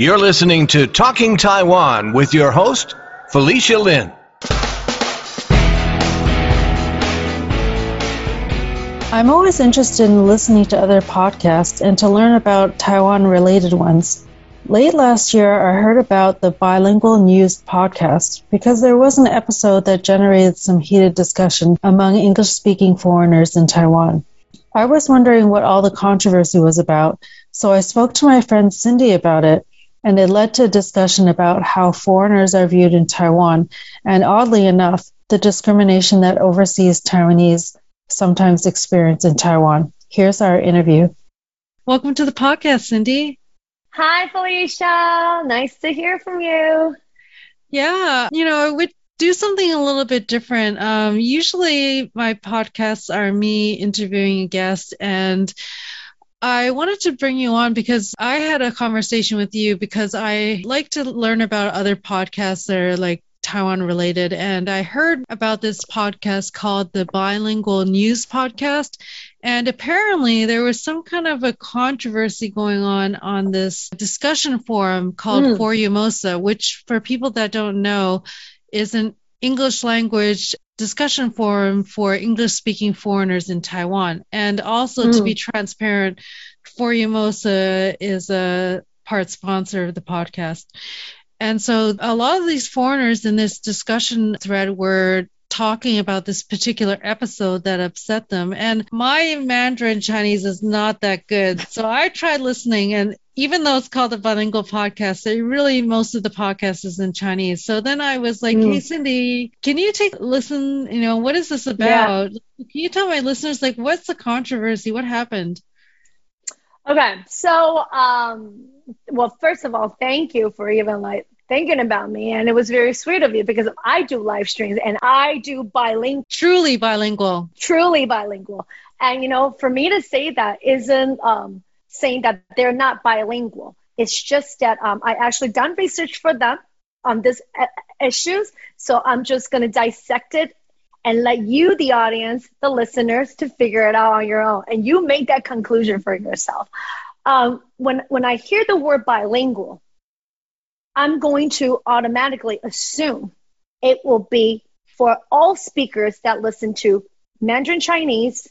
You're listening to Talking Taiwan with your host, Felicia Lin. I'm always interested in listening to other podcasts and to learn about Taiwan-related ones. Late last year, I heard about the Bilingual News podcast because there was an episode that generated some heated discussion among English-speaking foreigners in Taiwan. I was wondering what all the controversy was about, so I spoke to my friend Cindy about it, and it led to a discussion about how foreigners are viewed in Taiwan, and oddly enough, the discrimination that overseas Taiwanese sometimes experience in Taiwan. Here's our interview. Welcome to the podcast, Cindy. Hi, Felicia. Nice to hear from you. Yeah, I would do something a little bit different. Usually my podcasts are me interviewing a guest, and I wanted to bring you on because I had a conversation with you because I like to learn about other podcasts that are like Taiwan related. And I heard about this podcast called the Bilingual News Podcast. And apparently there was some kind of a controversy going on this discussion forum called Forumosa, which for people that don't know, is an English language discussion forum for English-speaking foreigners in Taiwan. And also to be transparent, Forumosa is a part sponsor of the podcast. And so a lot of these foreigners in this discussion thread were talking about this particular episode that upset them. And my Mandarin Chinese is not that good. So I tried listening, and even though it's called the Bilingual Podcast, it really, most of the podcast is in Chinese. So then I was like, hey, Cindy, can you take a listen? What is this about? Yeah. Can you tell my listeners, what's the controversy? What happened? Okay. So, well, first of all, thank you for even thinking about me. And it was very sweet of you because I do live streams and I do bilingual. Truly bilingual. And, for me to say that isn't saying that they're not bilingual. It's just that I actually done research for them on these issues. So I'm just going to dissect it and let you, the audience, the listeners, to figure it out on your own. And you make that conclusion for yourself. When I hear the word bilingual, I'm going to automatically assume it will be for all speakers that listen to Mandarin Chinese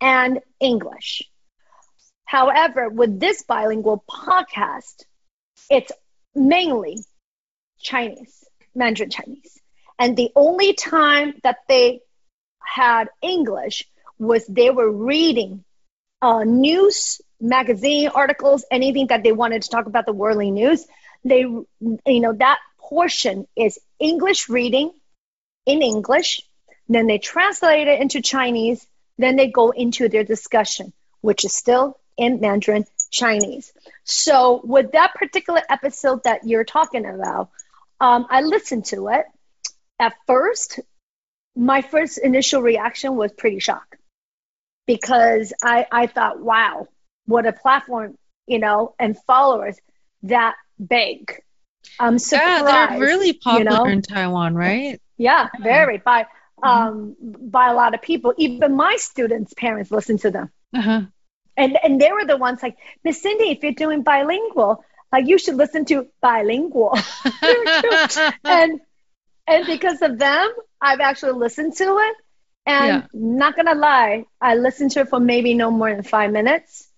and English. However, with this bilingual podcast, it's mainly Chinese, Mandarin Chinese. And the only time that they had English was they were reading news, magazine articles, anything that they wanted to talk about the worldly news. They, that portion is English reading in English. Then they translate it into Chinese. Then they go into their discussion, which is still in Mandarin Chinese. So with that particular episode that you're talking about, I listened to it. At first, my first initial reaction was pretty shocked because I thought, wow, what a platform, and followers that big. I'm surprised. Yeah, they're really popular in Taiwan, right? Yeah, very. By a lot of people. Even my students' parents listen to them. Uh-huh. And they were the ones like, Miss Cindy, if you're doing bilingual, you should listen to bilingual. and because of them, I've actually listened to it. And not going to lie, I listened to it for maybe no more than 5 minutes.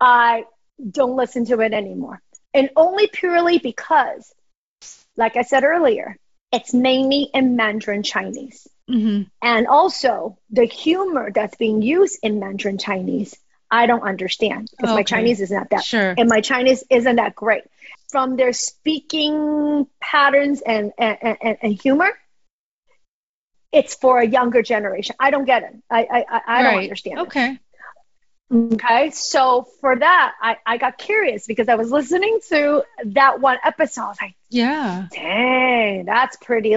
I don't listen to it anymore. And only purely because, like I said earlier, it's mainly in Mandarin Chinese. Mm-hmm. And also the humor that's being used in Mandarin Chinese, I don't understand because my Chinese is not that. Sure. And my Chinese isn't that great. From their speaking patterns and humor, it's for a younger generation. I don't get it. I don't understand it. Okay. So for that, I got curious because I was listening to that one episode. I was like, yeah, dang, that's pretty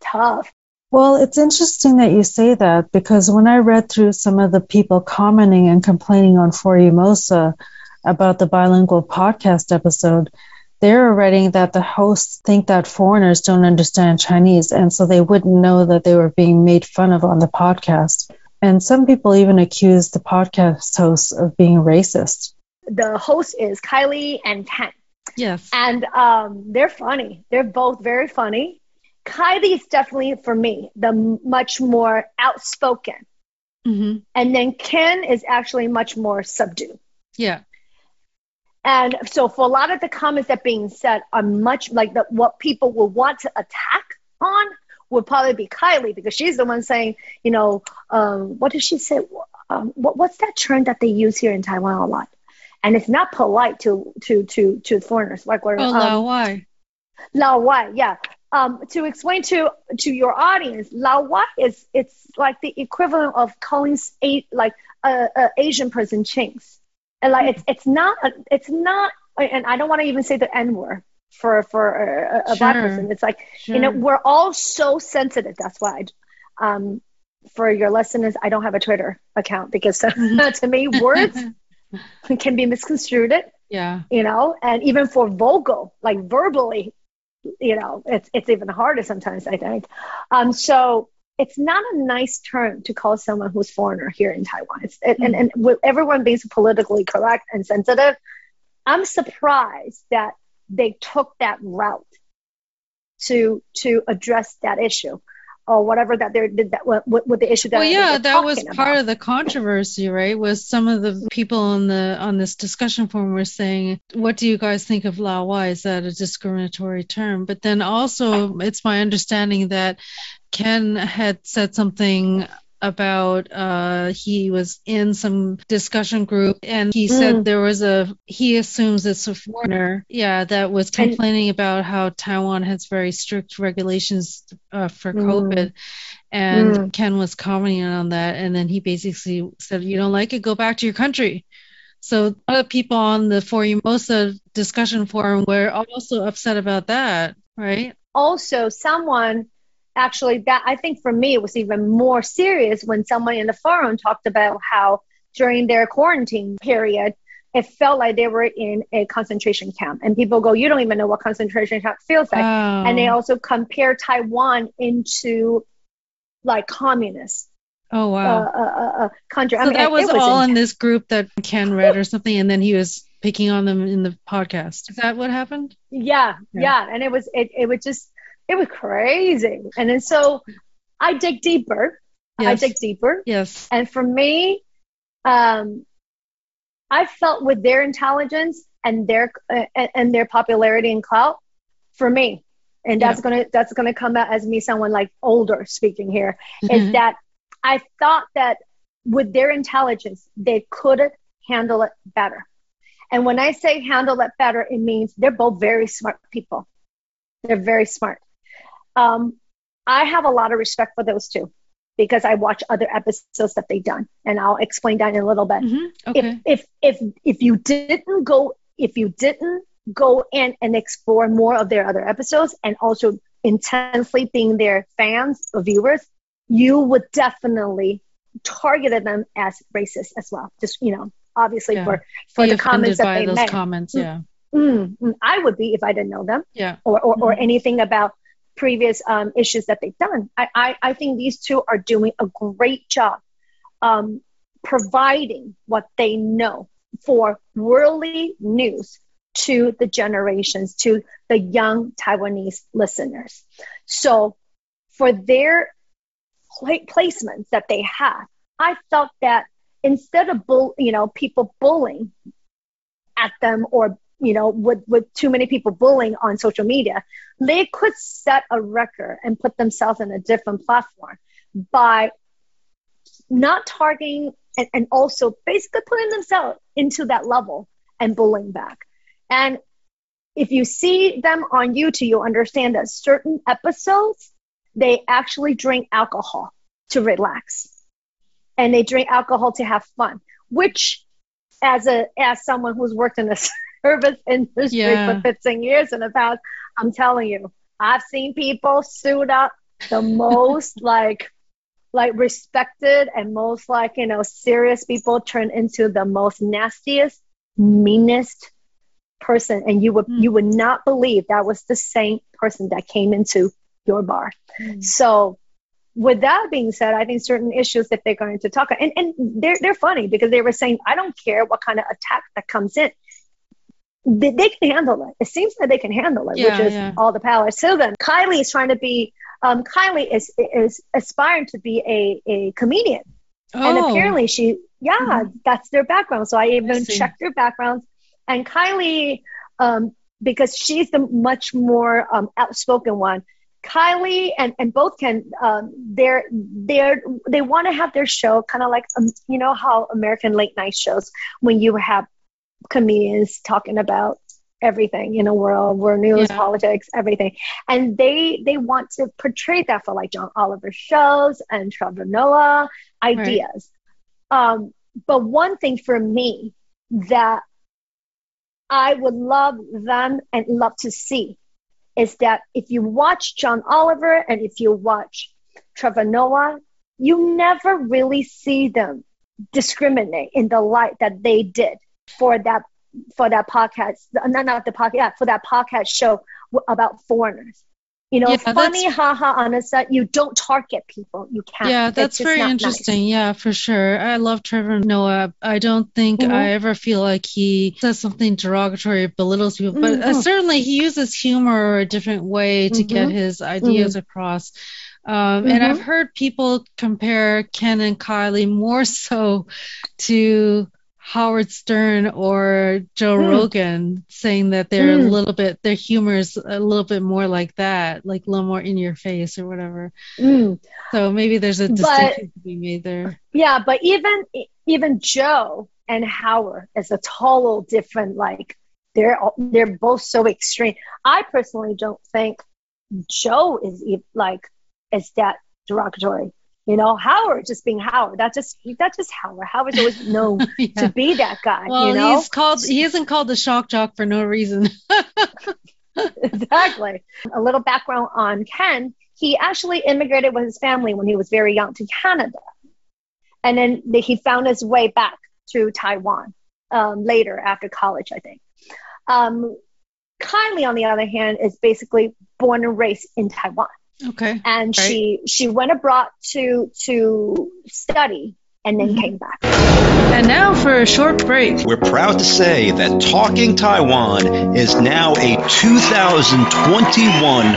tough. Well, it's interesting that you say that because when I read through some of the people commenting and complaining on Forumosa about the bilingual podcast episode, they were writing that the hosts think that foreigners don't understand Chinese, and so they wouldn't know that they were being made fun of on the podcast. And some people even accused the podcast hosts of being racist. the host is Kylie and Ken. Yes. And they're funny. They're both very funny. Kylie is definitely, for me, the much more outspoken. Mm-hmm. And then Ken is actually much more subdued. Yeah. And so for a lot of the comments that being said are much like the, what people will want to attack on would probably be Kylie, because she's the one saying, you know, what did she say? What's that term that they use here in Taiwan a lot? And it's not polite to foreigners. Like, what? Oh, lao wai. Lao wai, yeah. To explain to your audience, lao wai is, it's like the equivalent of calling an Asian person chinks. And like it's not, and I don't want to even say the N word for a Black person. It's like, you know, we're all so sensitive. That's why for your listeners, I don't have a Twitter account, because to me words can be misconstrued. Yeah, you know, and even for vocal, like verbally, you know, it's even harder sometimes, I think. So it's not a nice term to call someone who's foreigner here in Taiwan. And with everyone being so politically correct and sensitive, I'm surprised that they took that route to address that issue, or whatever that they did that with the issue. That well, yeah, that was part of the controversy, right? Was some of the people on this discussion forum were saying, "What do you guys think of lao wai? Is that a discriminatory term?" But then also, it's my understanding that Ken had said something about he was in some discussion group, and he said there was he assumes it's a foreigner, yeah, that was complaining about how Taiwan has very strict regulations for COVID, and Ken was commenting on that, and then he basically said, you don't like it, go back to your country. So a lot of people on the Forumosa discussion forum were also upset about that, right? Also, someone actually, that I think for me, it was even more serious when someone in the forum talked about how during their quarantine period, it felt like they were in a concentration camp. And people go, you don't even know what concentration camp feels like. Oh. And they also compare Taiwan into like communists. Oh, wow. Country. So I mean, that was all in this group that Ken read or something, and then he was picking on them in the podcast. Is that what happened? Yeah. And it was crazy. And then so I dig deeper. Yes. Yes. And for me, I felt with their intelligence and their popularity and clout, for me, and that's gonna come out as me, someone like older speaking here, is that I thought that with their intelligence, they could handle it better. And when I say handle it better, it means they're both very smart people. They're very smart. I have a lot of respect for those two, because I watch other episodes that they've done, and I'll explain that in a little bit. Mm-hmm. Okay. If you didn't go in and explore more of their other episodes, and also intensely being their fans or viewers, you would definitely target them as racist as well. Just, you know, obviously for the comments that they made. Comments, yeah. I would be if I didn't know them, or anything about previous issues that they've done. I think these two are doing a great job providing what they know for worldly news to the generations, to the young Taiwanese listeners. So for their placements that they have, I felt that instead of people bullying at them, or with too many people bullying on social media, they could set a record and put themselves in a different platform by not targeting and also basically putting themselves into that level and bullying back. And if you see them on YouTube, you understand that certain episodes, they actually drink alcohol to relax, and they drink alcohol to have fun, which as someone who's worked in this service industry for 15 years in the past, I'm telling you, I've seen people suit up the most like respected and most serious people turn into the most nastiest, meanest person, and you would not believe that was the same person that came into your bar. So with that being said, I think certain issues that they're going to talk about, and they're funny because they were saying, I don't care what kind of attack that comes in. They can handle it. It seems that they can handle it, which is all the power to them. Kylie is trying to be, Kylie is aspiring to be a comedian. Oh. And apparently she, that's their background. So I even checked their backgrounds. And Kylie, because she's the much more outspoken one, Kylie and both Ken, they want to have their show kind of like, you know, how American late night shows, when you have comedians talking about everything in a world where news, politics, everything. And they want to portray that for like John Oliver shows and Trevor Noah ideas. Right. But one thing for me that I would love them and love to see is that if you watch John Oliver and if you watch Trevor Noah, you never really see them discriminate in the light that they did for that podcast show about foreigners. You know, funny, haha, on a set. You don't target people. You can't. Yeah, that's very interesting. Nice. Yeah, for sure. I love Trevor Noah. I don't think I ever feel like he says something derogatory, belittles people, but certainly he uses humor or a different way to get his ideas across. And I've heard people compare Ken and Kylie more so to Howard Stern or Joe Rogan, saying that they're a little bit, their humor is a little bit more like that, like a little more in your face or whatever. So maybe there's a distinction to be made there. Yeah, but even Joe and Howard is a total different, like they're both so extreme. I personally don't think Joe is that derogatory. You know, Howard just being Howard. That's just Howard. Howard's always known to be that guy. Well, you know? He isn't called the shock jock for no reason. Exactly. A little background on Ken. He actually immigrated with his family when he was very young to Canada. And then he found his way back to Taiwan later after college, I think. Kylie, on the other hand, is basically born and raised in Taiwan. Okay. And she went abroad to study and then came back. And now for a short break. We're proud to say that Talking Taiwan is now a 2021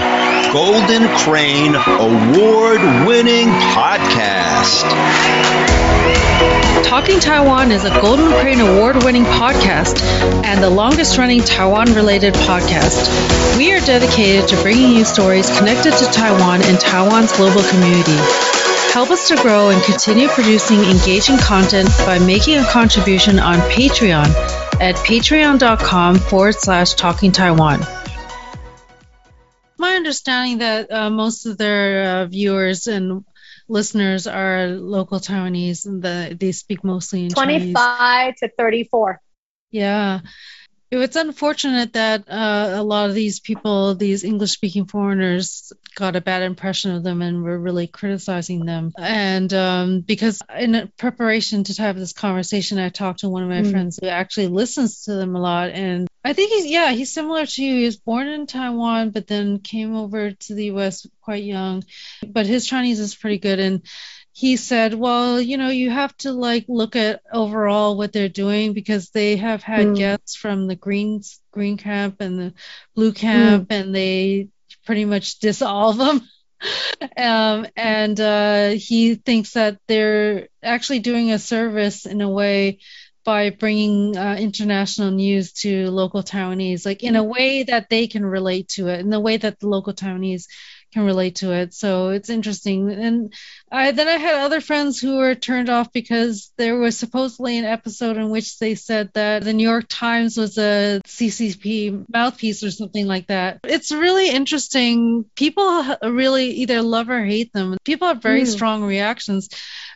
Golden Crane award-winning podcast. Talking Taiwan is a Golden Crane award-winning podcast and the longest-running Taiwan-related podcast. We are dedicated to bringing you stories connected to Taiwan and Taiwan's global community. Help us to grow and continue producing engaging content by making a contribution on Patreon at patreon.com/Talking Taiwan. My understanding that most of their viewers and listeners are local Taiwanese, and they speak mostly in 25 Chinese. To 34. Yeah. It's unfortunate that a lot of these people, these English-speaking foreigners, got a bad impression of them and were really criticizing them. And because in preparation to have this conversation, I talked to one of my friends who actually listens to them a lot. And I think he's similar to you. He was born in Taiwan, but then came over to the U.S. quite young. But his Chinese is pretty good. And he said, well, you know, you have to like look at overall what they're doing, because they have had guests from the green camp and the blue camp, and they pretty much diss all of them. He thinks that they're actually doing a service in a way by bringing international news to local Taiwanese, like in a way that they can relate to it, in the way that the local Taiwanese can relate to it. So it's interesting. And I had other friends who were turned off because there was supposedly an episode in which they said that the New York Times was a CCP mouthpiece or something like that. It's really interesting. People really either love or hate them. People have very strong reactions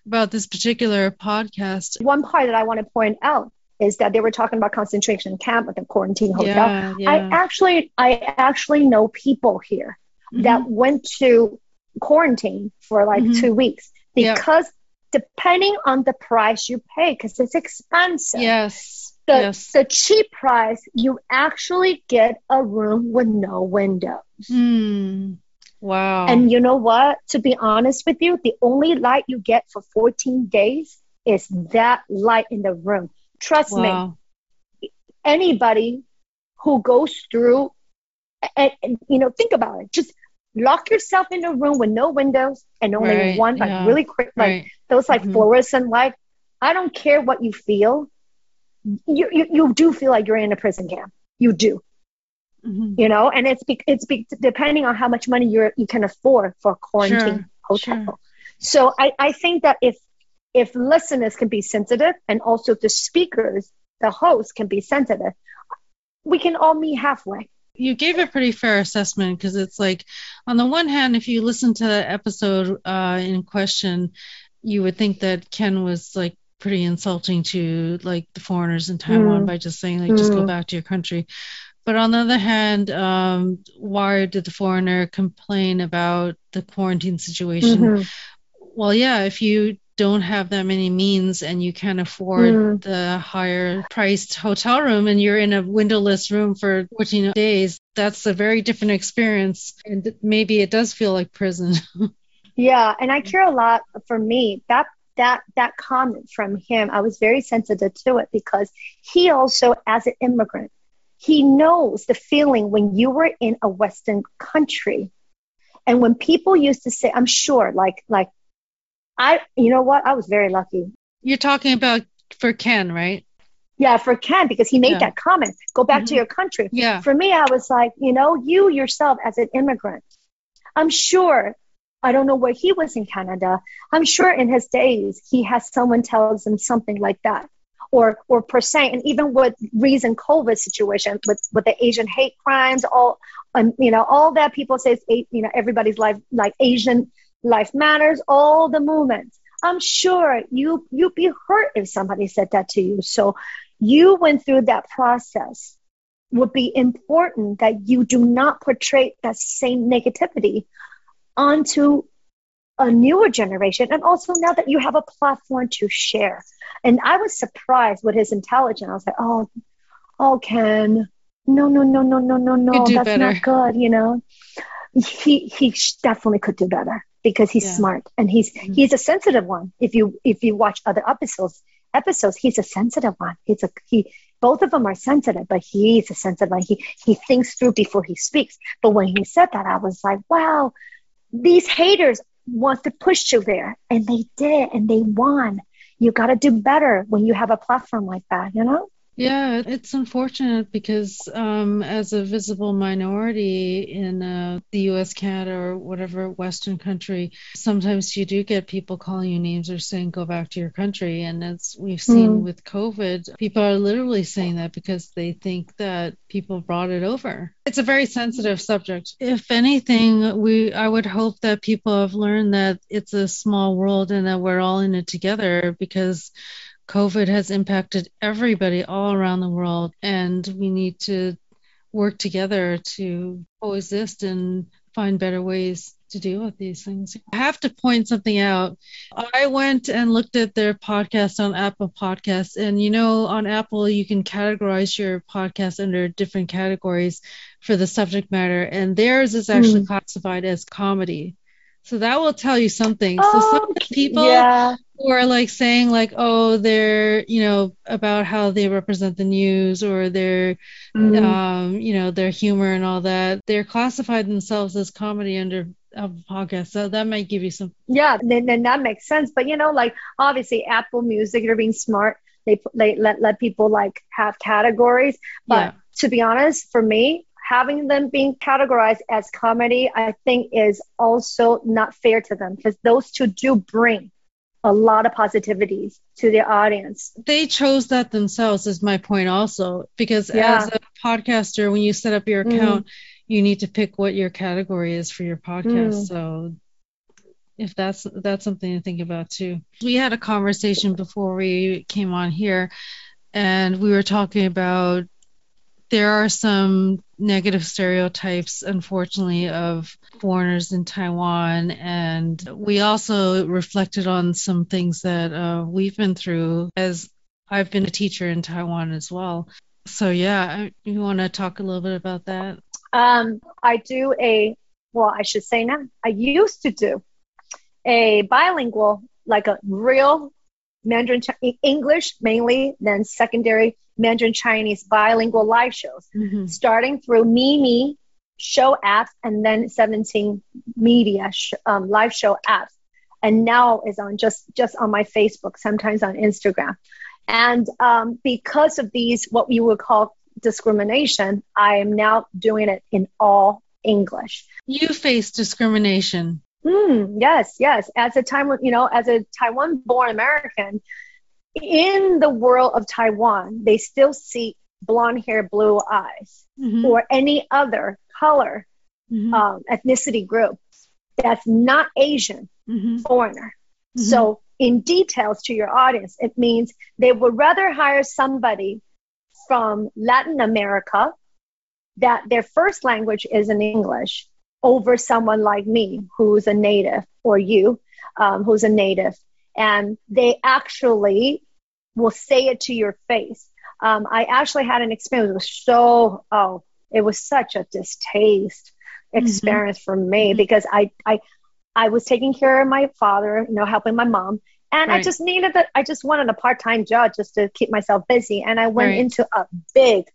about this particular podcast. One part that I want to point out is that they were talking about concentration camp at the quarantine hotel. Yeah. I actually know people here that went to quarantine for like 2 weeks, because depending on the price you pay, because it's expensive. The cheap price, you actually get a room with no windows. Wow. And you know what? To be honest with you, the only light you get for 14 days is that light in the room. Trust wow. me, anybody who goes through, and you know, think about it, just lock yourself in a room with no windows and only right, one, like yeah. really quick, like right. those like mm-hmm. fluorescent light. I don't care what you feel. You do feel like you're in a prison camp. You do. Mm-hmm. You know, and it's depending on how much money you can afford for a quarantine sure, hotel. Sure. So I think that if listeners can be sensitive, and also the speakers, the hosts can be sensitive, we can all meet halfway. You gave a pretty fair assessment, because it's like, on the one hand, if you listen to the episode in question, you would think that Ken was like pretty insulting to like the foreigners in Taiwan by just saying like, just go back to your country. But on the other hand, why did the foreigner complain about the quarantine situation? Mm-hmm. Well, yeah, if you don't have that many means and you can't afford the higher priced hotel room and you're in a windowless room for 14 days, that's a very different experience. And maybe it does feel like prison. Yeah. And I care a lot. For me, that comment from him, I was very sensitive to it, because he also, as an immigrant, he knows the feeling when you were in a Western country. And when people used to say, I'm sure, like, you know what? I was very lucky. You're talking about for Ken, right? Yeah, for Ken, because he made that comment. Go back to your country. Yeah. For me, I was like, you know, you yourself as an immigrant, I'm sure, I don't know where he was in Canada. I'm sure in his days, he has someone tells him something like that. Or per se, and even with recent COVID situation with the Asian hate crimes, all you know, all that people say, you know, everybody's life, like Asian life matters, all the movements. I'm sure you'd be hurt if somebody said that to you. So you went through that process. Would be important that you do not portray that same negativity onto a newer generation, and also now that you have a platform to share. And I was surprised with his intelligence. I was like, oh, Ken, no, that's better. Not good, you know. He definitely could do better, because he's smart, and he's a sensitive one. If you watch other episodes, he's a sensitive one. Both of them are sensitive, but he's a sensitive one. He thinks through before he speaks. But when he said that, I was like, wow, these haters want to push you there, and they did, and they won. You got to do better when you have a platform like that, you know? Yeah, it's unfortunate, because as a visible minority in the U.S., Canada, or whatever Western country, sometimes you do get people calling you names or saying, go back to your country. And as we've seen with COVID, people are literally saying that because they think that people brought it over. It's a very sensitive subject. If anything, I would hope that people have learned that it's a small world and that we're all in it together, because COVID has impacted everybody all around the world, and we need to work together to coexist and find better ways to deal with these things. I have to point something out. I went and looked at their podcast on Apple Podcasts, and you know, on Apple, you can categorize your podcast under different categories for the subject matter, and theirs is actually classified as comedy. So that will tell you something. So some of the people who are like saying like, oh, they're, you know, about how they represent the news, or their, you know, their humor and all that, they're classified themselves as comedy under podcast. So that might give you some. Yeah, then that makes sense. But, you know, like obviously Apple Music, they're being smart. They let people like have categories. But to be honest, for me, having them being categorized as comedy, I think, is also not fair to them, because those two do bring a lot of positivities to their audience. They chose that themselves, is my point also, because as a podcaster, when you set up your account, you need to pick what your category is for your podcast. So if that's something to think about too. We had a conversation before we came on here, and we were talking about there are some negative stereotypes, unfortunately, of foreigners in Taiwan. And we also reflected on some things that we've been through, as I've been a teacher in Taiwan as well. So, yeah, you want to talk a little bit about that? I do a well, I should say now, I used to do a bilingual, like a real Mandarin, English mainly, then secondary Mandarin Chinese bilingual live shows, starting through Mimi show apps and then 17 media live show apps. And now is on just on my Facebook, sometimes on Instagram. And because of these, what we would call discrimination, I am now doing it in all English. You face discrimination. Yes. As a Taiwan-born American, in the world of Taiwan, they still see blonde hair, blue eyes, or any other color, ethnicity group that's not Asian, foreigner. So in details to your audience, it means they would rather hire somebody from Latin America that their first language is in English over someone like me, who's a native, or you, who's a native. And they actually will say it to your face. I actually had an experience. It was such a distaste experience for me, because I was taking care of my father, helping my mom. And I just I just wanted a part-time job just to keep myself busy. And I went into a big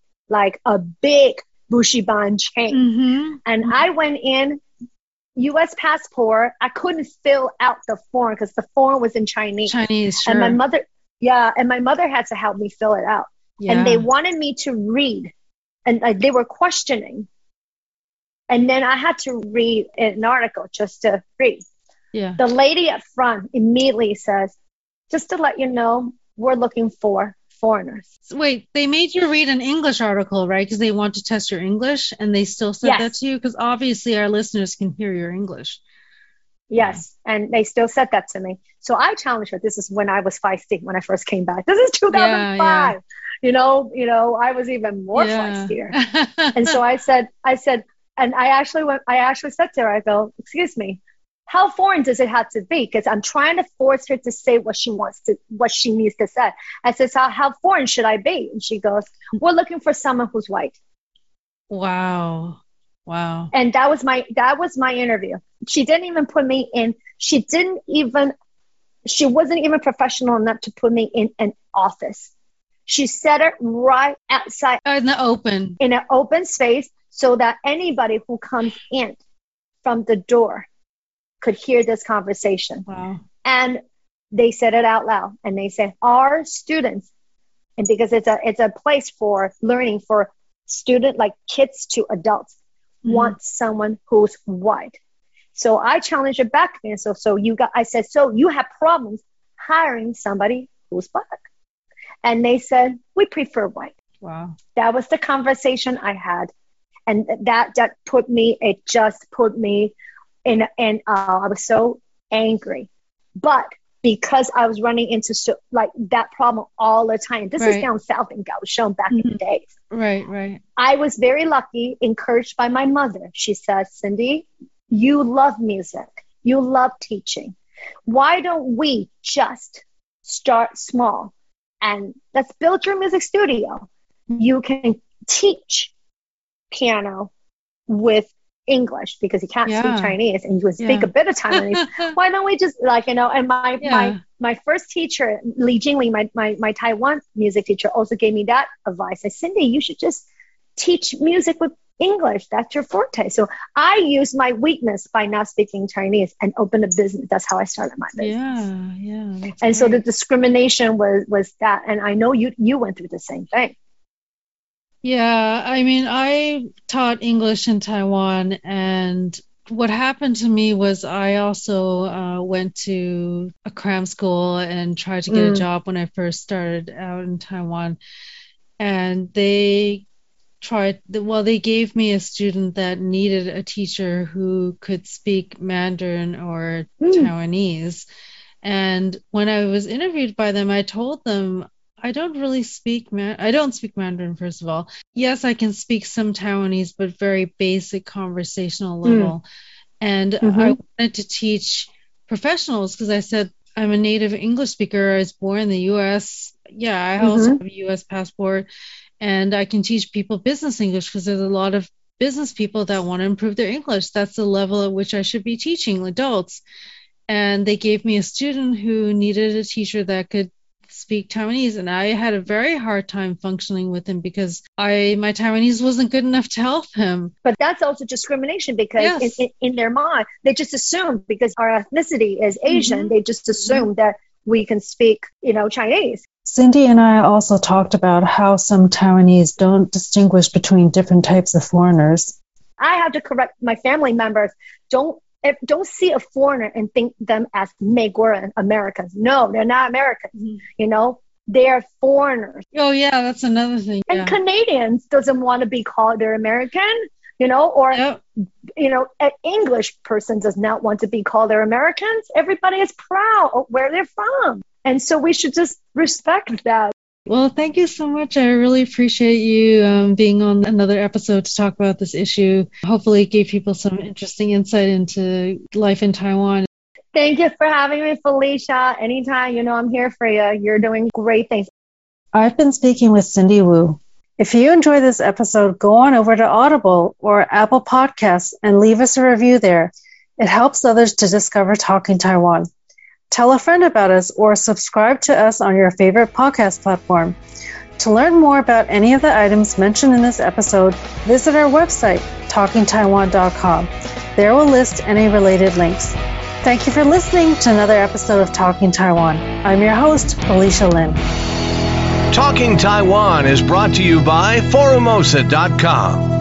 Bushiban chain. And I went in, U.S. passport. I couldn't fill out the form because the form was in Chinese. And my mother, had to help me fill it out. Yeah. And they wanted me to read. And they were questioning. And then I had to read an article just to read. Yeah. The lady up front immediately says, just to let you know, we're looking for foreigners. Wait, they made you read an English article, right? Because they want to test your English, and they still said that to you? Because obviously our listeners can hear your English. Yes, yeah. And they still said that to me. So I challenged her. This is when I was feisty, when I first came back. This is 2005. Yeah, yeah. I was even more feistier. And so I said, and I actually said to her, I go, excuse me, how foreign does it have to be? Because I'm trying to force her to say what she needs to say. I said, how foreign should I be? And she goes, we're looking for someone who's white. Wow. And that was my interview. She didn't even put me in. She wasn't even professional enough to put me in an office. She said it right outside. In the open. In an open space, so that anybody who comes in from the door could hear this conversation. Wow. And they said it out loud, and they said, our students, and because it's a place for learning for student, like kids to adults, want someone who's white. So I challenged it back. And so you have problems hiring somebody who's black. And they said, we prefer white. Wow. That was the conversation I had. And that put me I was so angry, but because I was running into that problem all the time. This is down south in Kaohsiung back in the days. Right. I was very lucky, encouraged by my mother. She said, Cindy, you love music. You love teaching. Why don't we just start small and let's build your music studio. You can teach piano with English because you can't speak Chinese, and you can speak a bit of Taiwanese. Why don't we just and my first teacher, Li Jingli, my Taiwan music teacher, also gave me that advice. I said, Cindy, you should just teach music with English. That's your forte. So I used my weakness by not speaking Chinese and opened a business. That's how I started my business. And so the discrimination was that. And I know you went through the same thing. Yeah, I mean, I taught English in Taiwan, and what happened to me was I also went to a cram school and tried to get a job when I first started out in Taiwan, and they gave me a student that needed a teacher who could speak Mandarin or Taiwanese, and when I was interviewed by them, I told them, I don't speak Mandarin, first of all. Yes, I can speak some Taiwanese, but very basic conversational level. And I wanted to teach professionals because I said, I'm a native English speaker. I was born in the U.S. Yeah, I also have a U.S. passport. And I can teach people business English because there's a lot of business people that want to improve their English. That's the level at which I should be teaching adults. And they gave me a student who needed a teacher that could speak Taiwanese. And I had a very hard time functioning with him because my Taiwanese wasn't good enough to help him. But that's also discrimination because yes. in their mind, they just assume because our ethnicity is Asian, mm-hmm. they just assume mm-hmm. that we can speak, Chinese. Cindy and I also talked about how some Taiwanese don't distinguish between different types of foreigners. I have to correct my family members. Don't see a foreigner and think them as Meiguoran Americans. No, they're not Americans. Mm-hmm. They're foreigners. Oh yeah, that's another thing. And yeah. Canadians doesn't want to be called they're American, or yep. An English person does not want to be called they're Americans. Everybody is proud of where they're from. And so we should just respect that. Well, thank you so much. I really appreciate you being on another episode to talk about this issue. Hopefully it gave people some interesting insight into life in Taiwan. Thank you for having me, Felicia. Anytime, I'm here for you. You're doing great things. I've been speaking with Cindy Wu. If you enjoy this episode, go on over to Audible or Apple Podcasts and leave us a review there. It helps others to discover Talking Taiwan. Tell a friend about us or subscribe to us on your favorite podcast platform. To learn more about any of the items mentioned in this episode, visit our website, talkingtaiwan.com. There we'll list any related links. Thank you for listening to another episode of Talking Taiwan. I'm your host, Felicia Lin. Talking Taiwan is brought to you by Forumosa.com.